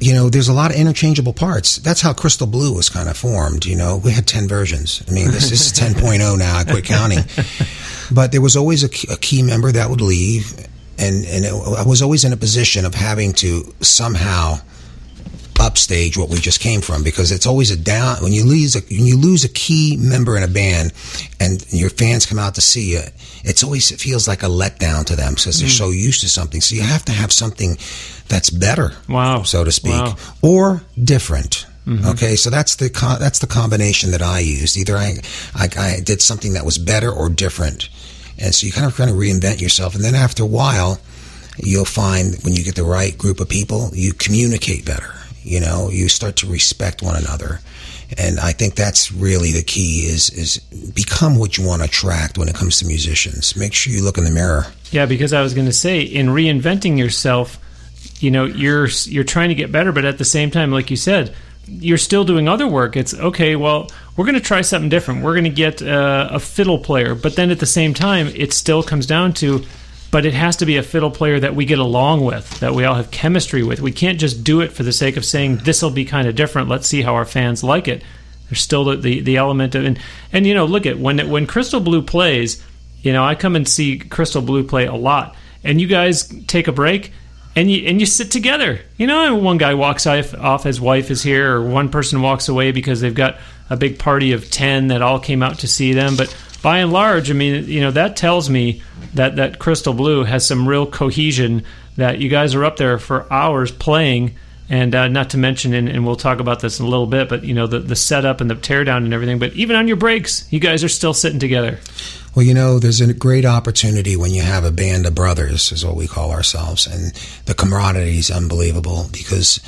you know, there's a lot of interchangeable parts. That's how Crystal Blue was kind of formed, you know. We had ten versions. I mean, this, this is ten point oh now. I quit counting. But there was always a key, a key member that would leave, and, and it, I was always in a position of having to somehow upstage what we just came from, because it's always a down. When you lose a, when you lose a key member in a band and your fans come out to see you, it's always, it feels like a letdown to them, because they're mm. so used to something. So you have to have something that's better, wow, so to speak, wow, or different. Mm-hmm. Okay, so that's the con- that's the combination that I used. Either I, I I did something that was better or different, and so you kind of kind of reinvent yourself. And then after a while, you'll find when you get the right group of people, you communicate better. You know, you start to respect one another, and I think that's really the key: is is become what you want to attract when it comes to musicians. Make sure you look in the mirror. Yeah, because I was going to say, in reinventing yourself, you know, you're you're trying to get better, but at the same time, like you said, you're still doing other work. It's okay, well, we're going to try something different. We're going to get uh, a fiddle player, but then at the same time, it still comes down to, but it has to be a fiddle player that we get along with, that we all have chemistry with. We can't just do it for the sake of saying this will be kind of different. Let's see how our fans like it. There's still the the, the element of and, and you know, look at when when Crystal Blue plays. You know, I come and see Crystal Blue play a lot, and you guys take a break. And you and you sit together. You know, and one guy walks off, his wife is here, or one person walks away because they've got a big party of ten that all came out to see them. But by and large, I mean, you know, that tells me that, that Crystal Blue has some real cohesion, that you guys are up there for hours playing, and uh, not to mention, and, and we'll talk about this in a little bit, but, you know, the, the setup and the teardown and everything. But even on your breaks, you guys are still sitting together. Well, you know, there's a great opportunity when you have a band of brothers, is what we call ourselves, and the camaraderie is unbelievable, because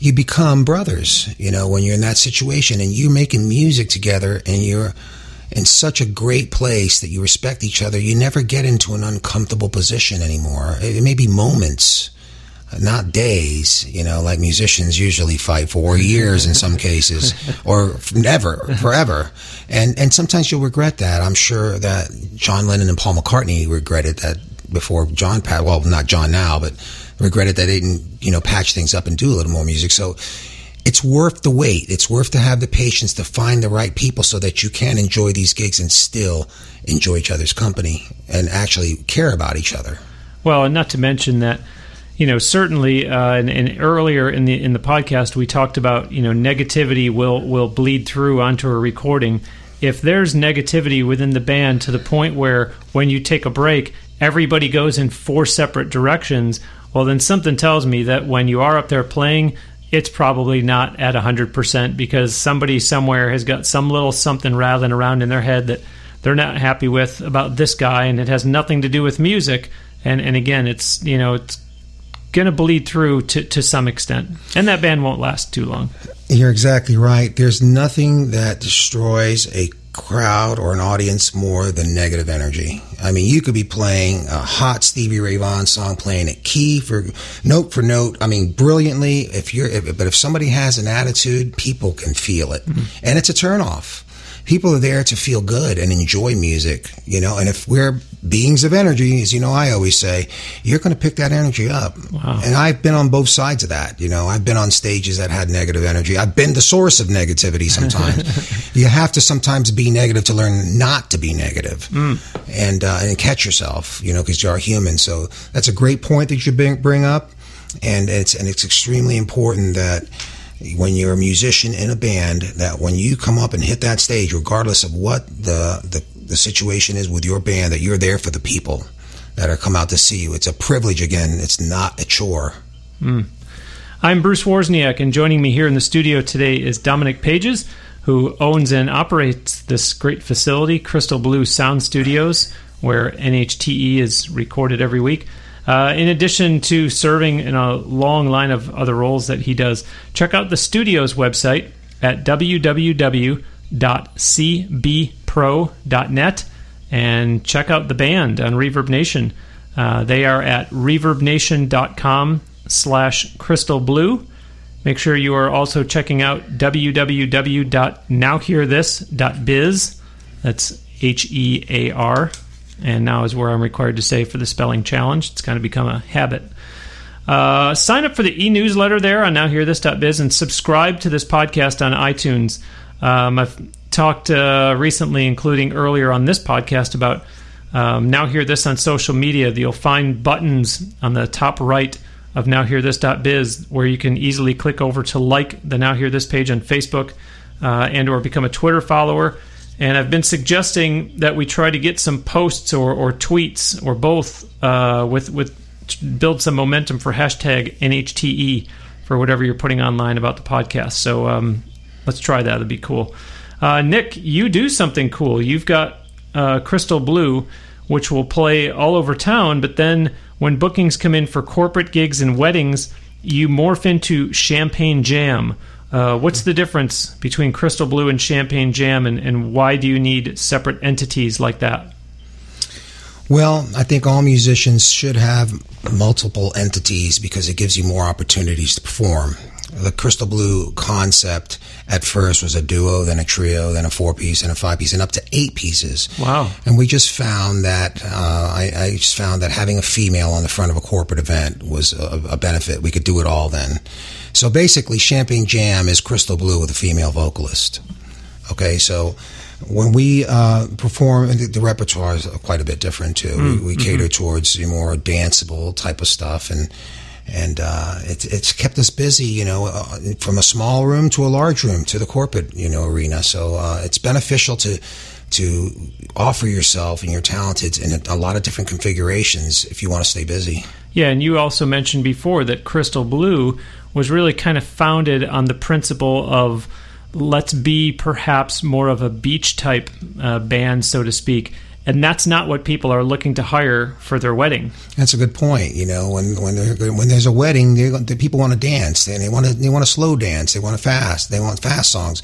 you become brothers, you know, when you're in that situation, and you're making music together, and you're in such a great place that you respect each other. You never get into an uncomfortable position anymore. It may be moments, not days, you know, like musicians usually fight for years in some cases, or never, forever. And and sometimes you'll regret that. I'm sure that John Lennon and Paul McCartney regretted that before John Pat. Well, not John now, but regretted that they didn't, you know, patch things up and do a little more music. So it's worth the wait. It's worth to have the patience to find the right people so that you can enjoy these gigs and still enjoy each other's company and actually care about each other. Well, and not to mention that, you know, certainly, uh, and, and earlier in the in the podcast, we talked about, you know, negativity will, will bleed through onto a recording. If there's negativity within the band to the point where when you take a break, everybody goes in four separate directions, well, then something tells me that when you are up there playing, it's probably not at one hundred percent because somebody somewhere has got some little something rattling around in their head that they're not happy with about this guy, and it has nothing to do with music. And, and again, it's, you know, it's going to bleed through to, to some extent, and that band won't last too long. You're exactly right. There's nothing that destroys a crowd or an audience more than negative energy. I mean, you could be playing a hot Stevie Ray Vaughan song, playing it key for note for note. I mean, brilliantly. If you're, if, but if somebody has an attitude, people can feel it, mm-hmm. and it's a turnoff. People are there to feel good and enjoy music, you know. And if we're beings of energy, as you know, I always say, you're going to pick that energy up. Wow. And I've been on both sides of that. You know, I've been on stages that had negative energy. I've been the source of negativity sometimes. You have to sometimes be negative to learn not to be negative mm. and uh, and catch yourself, you know, because you are human. So that's a great point that you bring up, and it's and it's extremely important that when you're a musician in a band, that when you come up and hit that stage, regardless of what the, the, the situation is with your band, that you're there for the people that are come out to see you. It's a privilege. Again, it's not a chore. Mm. I'm Bruce Wozniak, and joining me here in the studio today is Dominic Pages, who owns and operates this great facility, Crystal Blue Sound Studios, where N H T E is recorded every week. Uh, in addition to serving in a long line of other roles that he does, check out the studio's website at w w w dot c b pro dot net and check out the band on Reverb Nation. Uh, they are at reverb nation dot com slash crystal blue. Make sure you are also checking out w w w dot now hear this dot biz. That's H E A R. And now is where I'm required to say for the spelling challenge. It's kind of become a habit. Uh, sign up for the e-newsletter there on now hear this dot biz and subscribe to this podcast on iTunes. Um, I've talked uh, recently, including earlier on this podcast, about um, Now Hear This on social media. You'll find buttons on the top right of now hear this dot biz where you can easily click over to like the Now Hear This page on Facebook uh, and or become a Twitter follower. And I've been suggesting that we try to get some posts or, or tweets or both uh, with with build some momentum for hashtag N H T E for whatever you're putting online about the podcast. So um, let's try that. That'd be cool. Uh, Nick, you do something cool. You've got uh, Crystal Blue, which will play all over town. But then when bookings come in for corporate gigs and weddings, you morph into Champagne Jam. Uh, what's the difference between Crystal Blue and Champagne Jam, and, and why do you need separate entities like that? Well, I think all musicians should have multiple entities because it gives you more opportunities to perform. The Crystal Blue concept at first was a duo, then a trio, then a four-piece, and a five-piece, and up to eight pieces. Wow. And we just found that, uh, I, I just found that having a female on the front of a corporate event was a, a benefit. We could do it all then. So basically, Champagne Jam is Crystal Blue with a female vocalist. Okay, so when we uh, perform, and the, the repertoire is quite a bit different too. Mm, we we mm-hmm. cater towards the more danceable type of stuff, and and uh, it's it's kept us busy, you know, uh, from a small room to a large room to the corporate, you know, arena. So uh, it's beneficial to to offer yourself and your talents in a, a lot of different configurations if you want to stay busy. Yeah, and you also mentioned before that Crystal Blue was really kind of founded on the principle of let's be perhaps more of a beach-type uh, band, so to speak, and that's not what people are looking to hire for their wedding. That's a good point. You know, when when, when there's a wedding, the people want to dance, and they want to they want to slow dance, they want to fast, they want fast songs.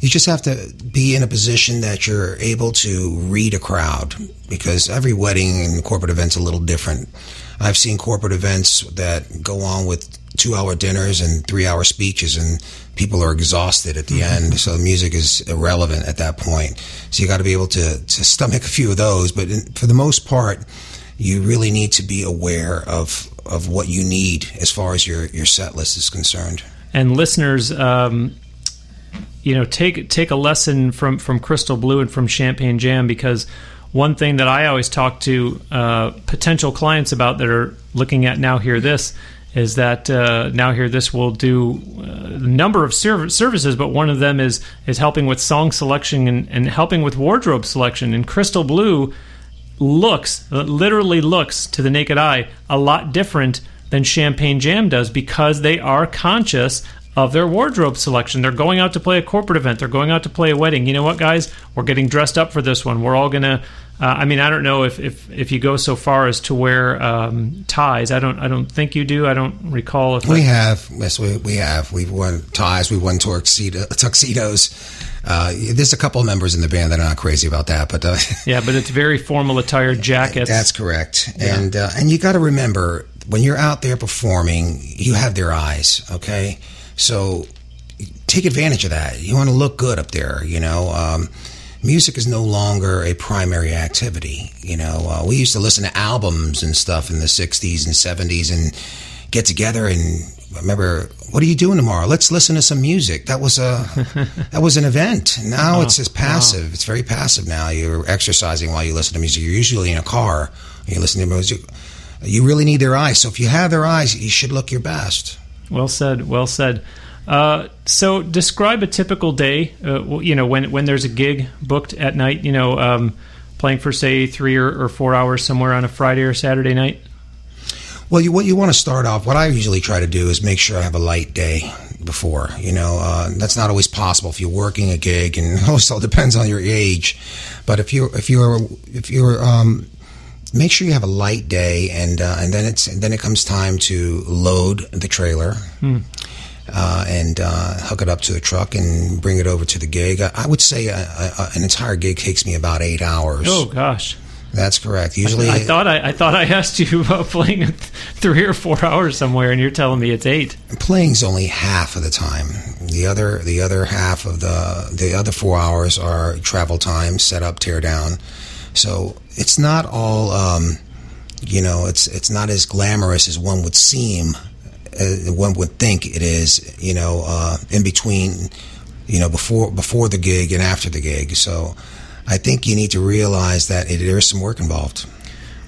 You just have to be in a position that you're able to read a crowd because every wedding and corporate event's a little different. I've seen corporate events that go on with two-hour dinners and three-hour speeches, and people are exhausted at the mm-hmm. end, so music is irrelevant at that point. So you got to be able to, to stomach a few of those, but in, for the most part, you really need to be aware of, of what you need as far as your, your set list is concerned. and listeners, um, you know, take take a lesson from, from Crystal Blue and from Champagne Jam, because one thing that I always talk to uh, potential clients about that are looking at Now Hear This is that uh, Now Hear This will do a number of serv- services, but one of them is is helping with song selection and, and helping with wardrobe selection. And Crystal Blue looks, literally looks to the naked eye, a lot different than Champagne Jam does, because they are conscious of their wardrobe selection. They're going out to play a corporate event. They're going out to play a wedding. You know what, guys? We're getting dressed up for this one. We're all going to... Uh, I mean, I don't know if, if, if you go so far as to wear um, ties. I don't. I don't think you do. I don't recall if we I... have. Yes, we, we have. We've worn ties. We've worn tuxedo, tuxedos. Uh, there's a couple of members in the band that are not crazy about that, but uh, yeah, but it's very formal attire, jackets. That's correct. Yeah. And uh, and you got to remember, when you're out there performing, you have their eyes. Okay, so take advantage of that. You want to look good up there. You know. Um, Music is no longer a primary activity. You know, uh, we used to listen to albums and stuff in the sixties and seventies and get together and remember, what are you doing tomorrow? Let's listen to some music. That was a that was an event. Now oh, it's just passive. Wow. It's very passive now. You're exercising while you listen to music. You're usually in a car and you listen to music. You really need their eyes. So if you have their eyes, you should look your best. Well said. Well said. Uh, so describe a typical day, uh, you know, when, when there's a gig booked at night, you know, um, playing for, say, three or, or four hours somewhere on a Friday or Saturday night. Well, you, what you want to start off, what I usually try to do is make sure I have a light day before, you know, uh, that's not always possible if you're working a gig, and also depends on your age. But if you, if you're, if you're, um, make sure you have a light day, and, uh, and then it's, and then it comes time to load the trailer. Hmm. Uh, and uh, hook it up to a truck and bring it over to the gig. I, I would say a, a, an entire gig takes me about eight hours. Oh gosh, that's correct. Usually, I, I thought I, I thought I asked you about playing three or four hours somewhere, and you're telling me it's eight. Playing's only half of the time. The other, the other half of the the other four hours are travel time, set up, tear down. So it's not all, um, you know, it's it's not as glamorous as one would seem. Uh, one would think it is, you know, uh, in between, you know, before before the gig and after the gig. So I think you need to realize that it, there is some work involved.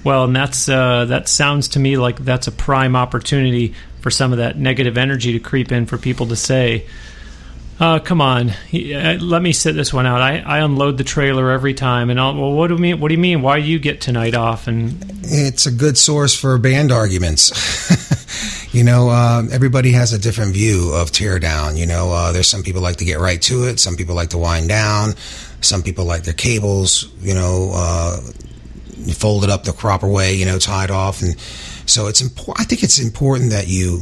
Well, and that's uh, that sounds to me like that's a prime opportunity for some of that negative energy to creep in, for people to say, uh, come on, let me sit this one out. I, I unload the trailer every time. And I'll, well, what do you mean? What do you mean? Why do you get tonight off? And it's a good source for band arguments. You know, uh, everybody has a different view of teardown. You know, uh, there's some people like to get right to it. Some people like to wind down. Some people like their cables, you know, uh, folded up the proper way, you know, tied off. And so it's important. I think it's important that you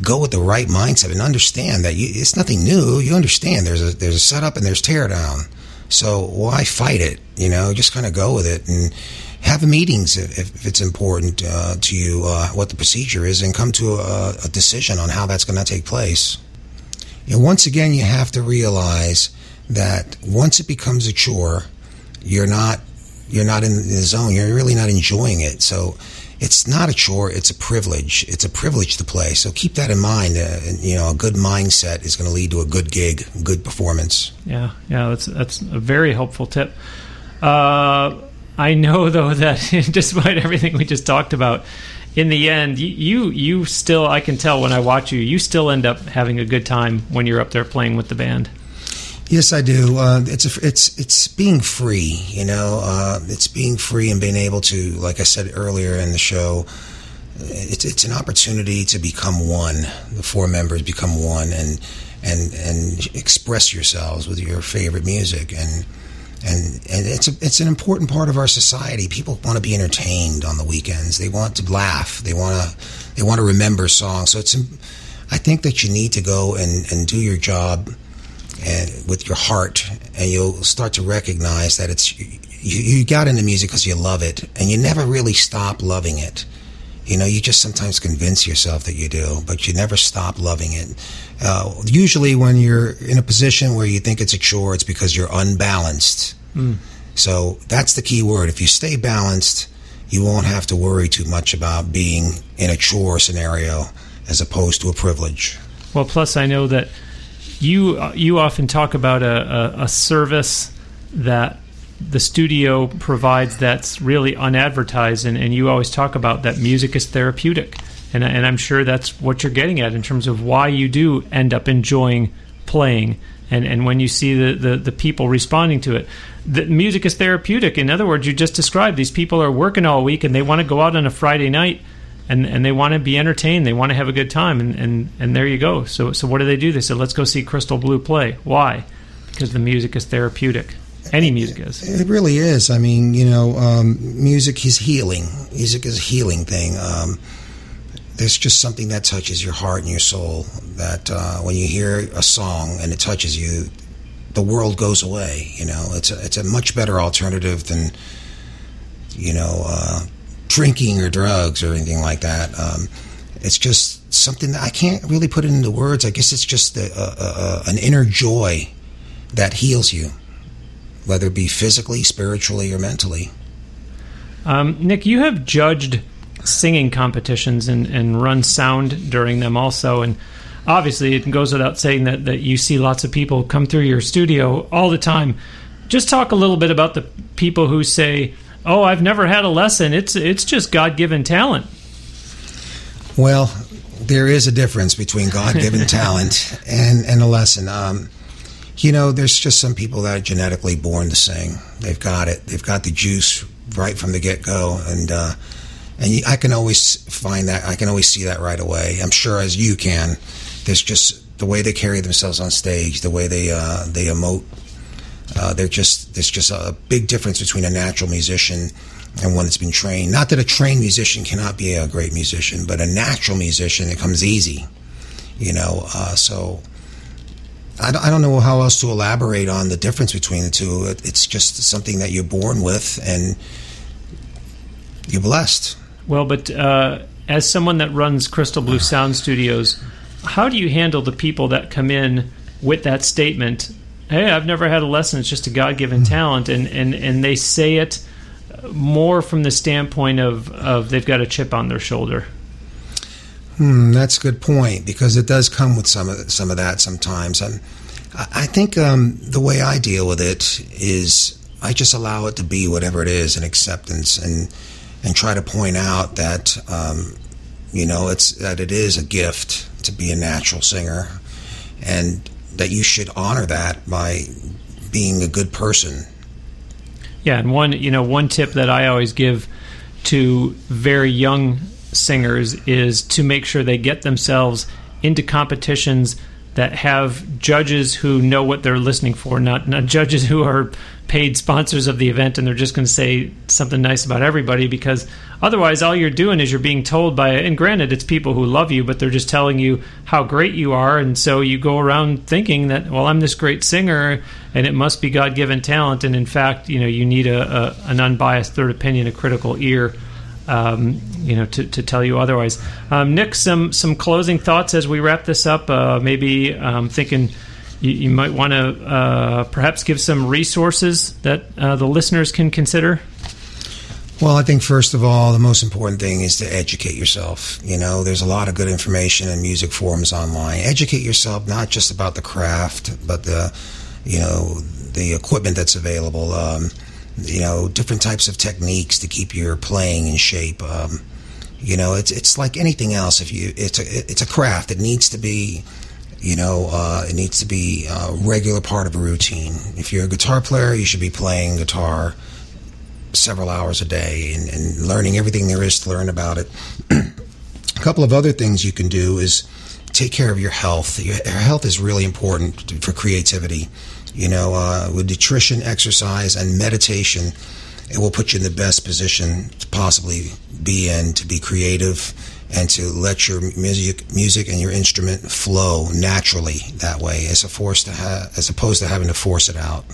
go with the right mindset and understand that you, it's nothing new. You understand there's a there's a setup and there's teardown. So why fight it? You know, just kind of go with it and have meetings if, if it's important uh, to you, uh, what the procedure is, and come to a, a decision on how that's going to take place. And once again, you have to realize that once it becomes a chore, you're not you're not in the zone. You're really not enjoying it. So it's not a chore. It's a privilege. It's a privilege to play. So keep that in mind. Uh, you know, a good mindset is going to lead to a good gig, good performance. Yeah, yeah, that's that's a very helpful tip. Uh, I know, though, that despite everything we just talked about, in the end, you you still, I can tell when I watch you, you still end up having a good time when you're up there playing with the band. Yes, I do. Uh, it's a, it's it's being free, you know. Uh, it's being free and being able to, like I said earlier in the show, it's it's an opportunity to become one. The four members become one and and and express yourselves with your favorite music. And. And and it's a, it's an important part of our society. People want to be entertained on the weekends. They want to laugh. They want to they want to remember songs. So it's I think that you need to go and, and do your job and with your heart, and you'll start to recognize that it's you, you got into music because you love it, and you never really stop loving it. You know, you just sometimes convince yourself that you do, but you never stop loving it. Uh, usually when you're in a position where you think it's a chore, it's because you're unbalanced. Mm. So that's the key word. If you stay balanced, you won't have to worry too much about being in a chore scenario as opposed to a privilege. Well, plus I know that you you often talk about a, a, a service that the studio provides that's really unadvertised, and, and you always talk about that music is therapeutic, and, and I'm sure that's what you're getting at in terms of why you do end up enjoying playing, and, and when you see the, the, the people responding to it. The music is therapeutic. In other words, you just described these people are working all week and they want to go out on a Friday night and, and they want to be entertained, they want to have a good time, and, and, and there you go. So so what do they do? They said, let's go see Crystal Blue play. Why? Because the music is therapeutic. Any music is. It really is. I mean, you know, um, music is healing. Music is a healing thing. Um, there's just something that touches your heart and your soul, that uh, when you hear a song and it touches you, the world goes away. You know, it's a, it's a much better alternative than, you know, uh, drinking or drugs or anything like that. Um, it's just something that I can't really put it into words. I guess it's just a, a, a, an inner joy that heals you, whether it be physically, spiritually, or mentally. Um, Nick, you have judged singing competitions and, and run sound during them also, and obviously it goes without saying that, that you see lots of people come through your studio all the time. Just talk a little bit about the people who say, oh, I've never had a lesson, it's it's just God-given talent. Well, there is a difference between God-given talent and, and a lesson. Um You know, there's just some people that are genetically born to sing. They've got it. They've got the juice right from the get-go, and uh, and I can always find that. I can always see that right away. I'm sure as you can. There's just the way they carry themselves on stage, the way they uh, they emote. Uh, they're just there's just a big difference between a natural musician and one that's been trained. Not that a trained musician cannot be a great musician, but a natural musician, it comes easy. You know, uh, so. I don't know how else to elaborate on the difference between the two. It's just something that you're born with, and you're blessed. Well, but uh, as someone that runs Crystal Blue Sound Studios, how do you handle the people that come in with that statement, hey, I've never had a lesson, it's just a God-given mm-hmm. talent, and, and, and they say it more from the standpoint of, of they've got a chip on their shoulder? Hmm, that's a good point, because it does come with some of some of that sometimes. I'm, I think um, the way I deal with it is I just allow it to be whatever it is, an acceptance, and and try to point out that um, you know it's that it is a gift to be a natural singer, and that you should honor that by being a good person. Yeah, and one you know one tip that I always give to very young singers is to make sure they get themselves into competitions that have judges who know what they're listening for, not not judges who are paid sponsors of the event and they're just going to say something nice about everybody, because otherwise all you're doing is you're being told by, and granted it's people who love you, but they're just telling you how great you are, and so you go around thinking that, well, I'm this great singer and it must be God-given talent, and in fact, you know, you need a, a an unbiased third opinion, a critical ear, Um, you know, to, to tell you otherwise. Um, Nick, some some closing thoughts as we wrap this up. Uh, maybe I'm um, thinking you, you might want to uh, perhaps give some resources that uh, the listeners can consider. Well, I think first of all, the most important thing is to educate yourself. You know, there's a lot of good information in music forums online. Educate yourself not just about the craft, but the you know the equipment that's available. Um, You know, different types of techniques to keep your playing in shape. Um, you know, it's it's like anything else. If you, it's a it's a craft. It needs to be, you know, uh, it needs to be a regular part of a routine. If you're a guitar player, you should be playing guitar several hours a day and, and learning everything there is to learn about it. A couple of other things you can do is take care of your health. Your health is really important for creativity. You know, uh, with nutrition, exercise, and meditation, it will put you in the best position to possibly be in, to be creative, and to let your music music and your instrument flow naturally that way, as a force to ha- as opposed to having to force it out.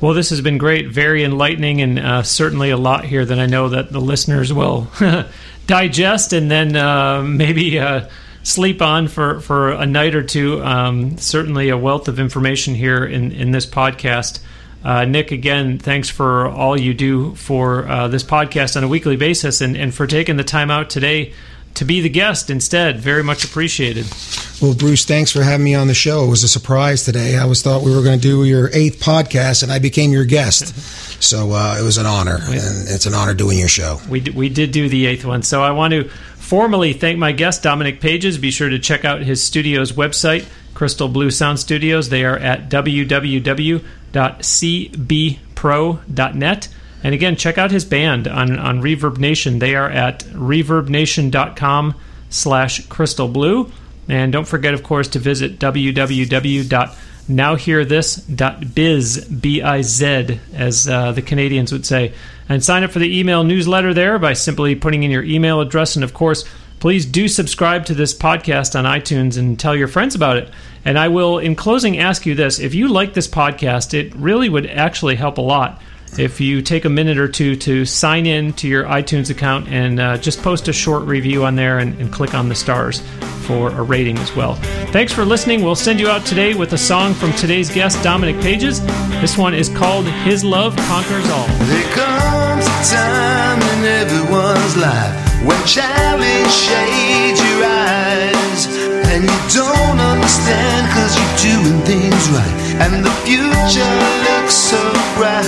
Well, this has been great, very enlightening, and uh, certainly a lot here that I know that the listeners will digest and then uh, maybe... Uh, sleep on for, for a night or two. Um, certainly a wealth of information here in, in this podcast. Uh, Nick, again, thanks for all you do for uh, this podcast on a weekly basis, and, and for taking the time out today to be the guest instead. Very much appreciated. Well, Bruce, thanks for having me on the show. It was a surprise today. I always thought we were going to do your eighth podcast, and I became your guest. So uh, it was an honor, and it's an honor doing your show. We d- we did do the eighth one. So I want to formally thank my guest, Dominic Pages. Be sure to check out his studio's website, Crystal Blue Sound Studios. They are at w w w dot c b pro dot net. And again, check out his band on, on Reverb Nation. They are at reverb nation dot com slash crystal blue. And don't forget, of course, to visit w w w dot now hear this dot biz, B I Z, as uh, the Canadians would say. And sign up for the email newsletter there by simply putting in your email address. And, of course, please do subscribe to this podcast on iTunes and tell your friends about it. And I will, in closing, ask you this. If you like this podcast, it really would actually help a lot if you take a minute or two to sign in to your iTunes account and uh, just post a short review on there and, and click on the stars for a rating as well. Thanks for listening. We'll send you out today with a song from today's guest, Dominic Pages. This one is called His Love Conquers All. There comes a time in everyone's life when challenge shades your eyes, and you don't understand cause you're doing things right, and the future looks so bright.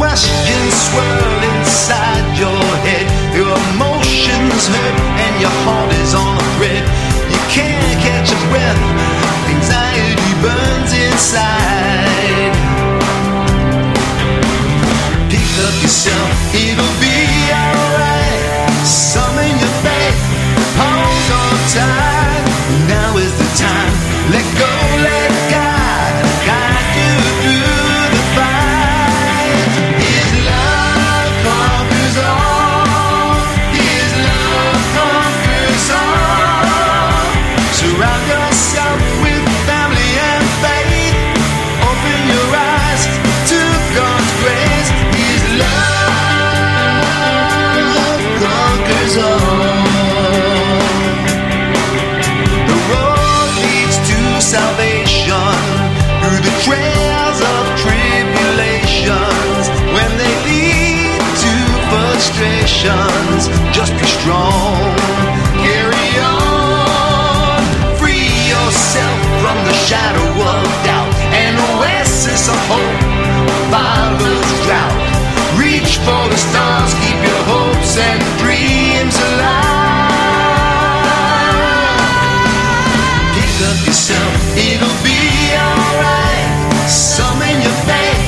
Questions swirl inside your head, your emotions hurt and your heart is on a thread. You can't catch a breath, anxiety burns inside. Pick up yourself, it'll be alright. Summon your faith, hold on tight. Now is the time, let go, let go. Just be strong, carry on. Free yourself from the shadow of doubt, an oasis of hope follows drought. Reach for the stars, keep your hopes and dreams alive. Pick up yourself, it'll be alright. Summon your faith,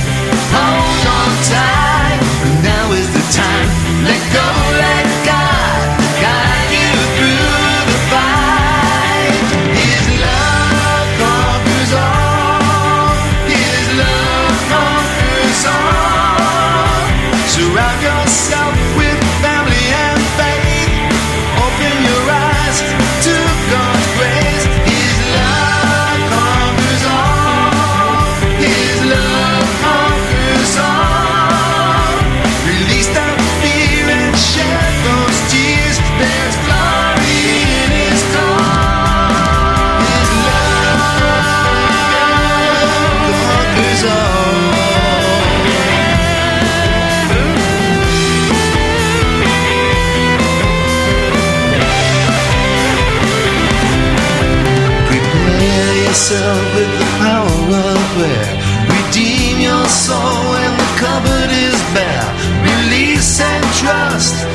hold on tight. Now is the time, let go, let God guide you through the fight. His love conquers all. His love conquers all. Surround yourself with family and faith. Open your eyes to God's grace. His love conquers all. His love conquers all. Release that fear and shed those tears. There's glory in His cause. His love conquers all. Prepare yourself with the power of prayer. Redeem your soul when the cupboard is bare. Release and trust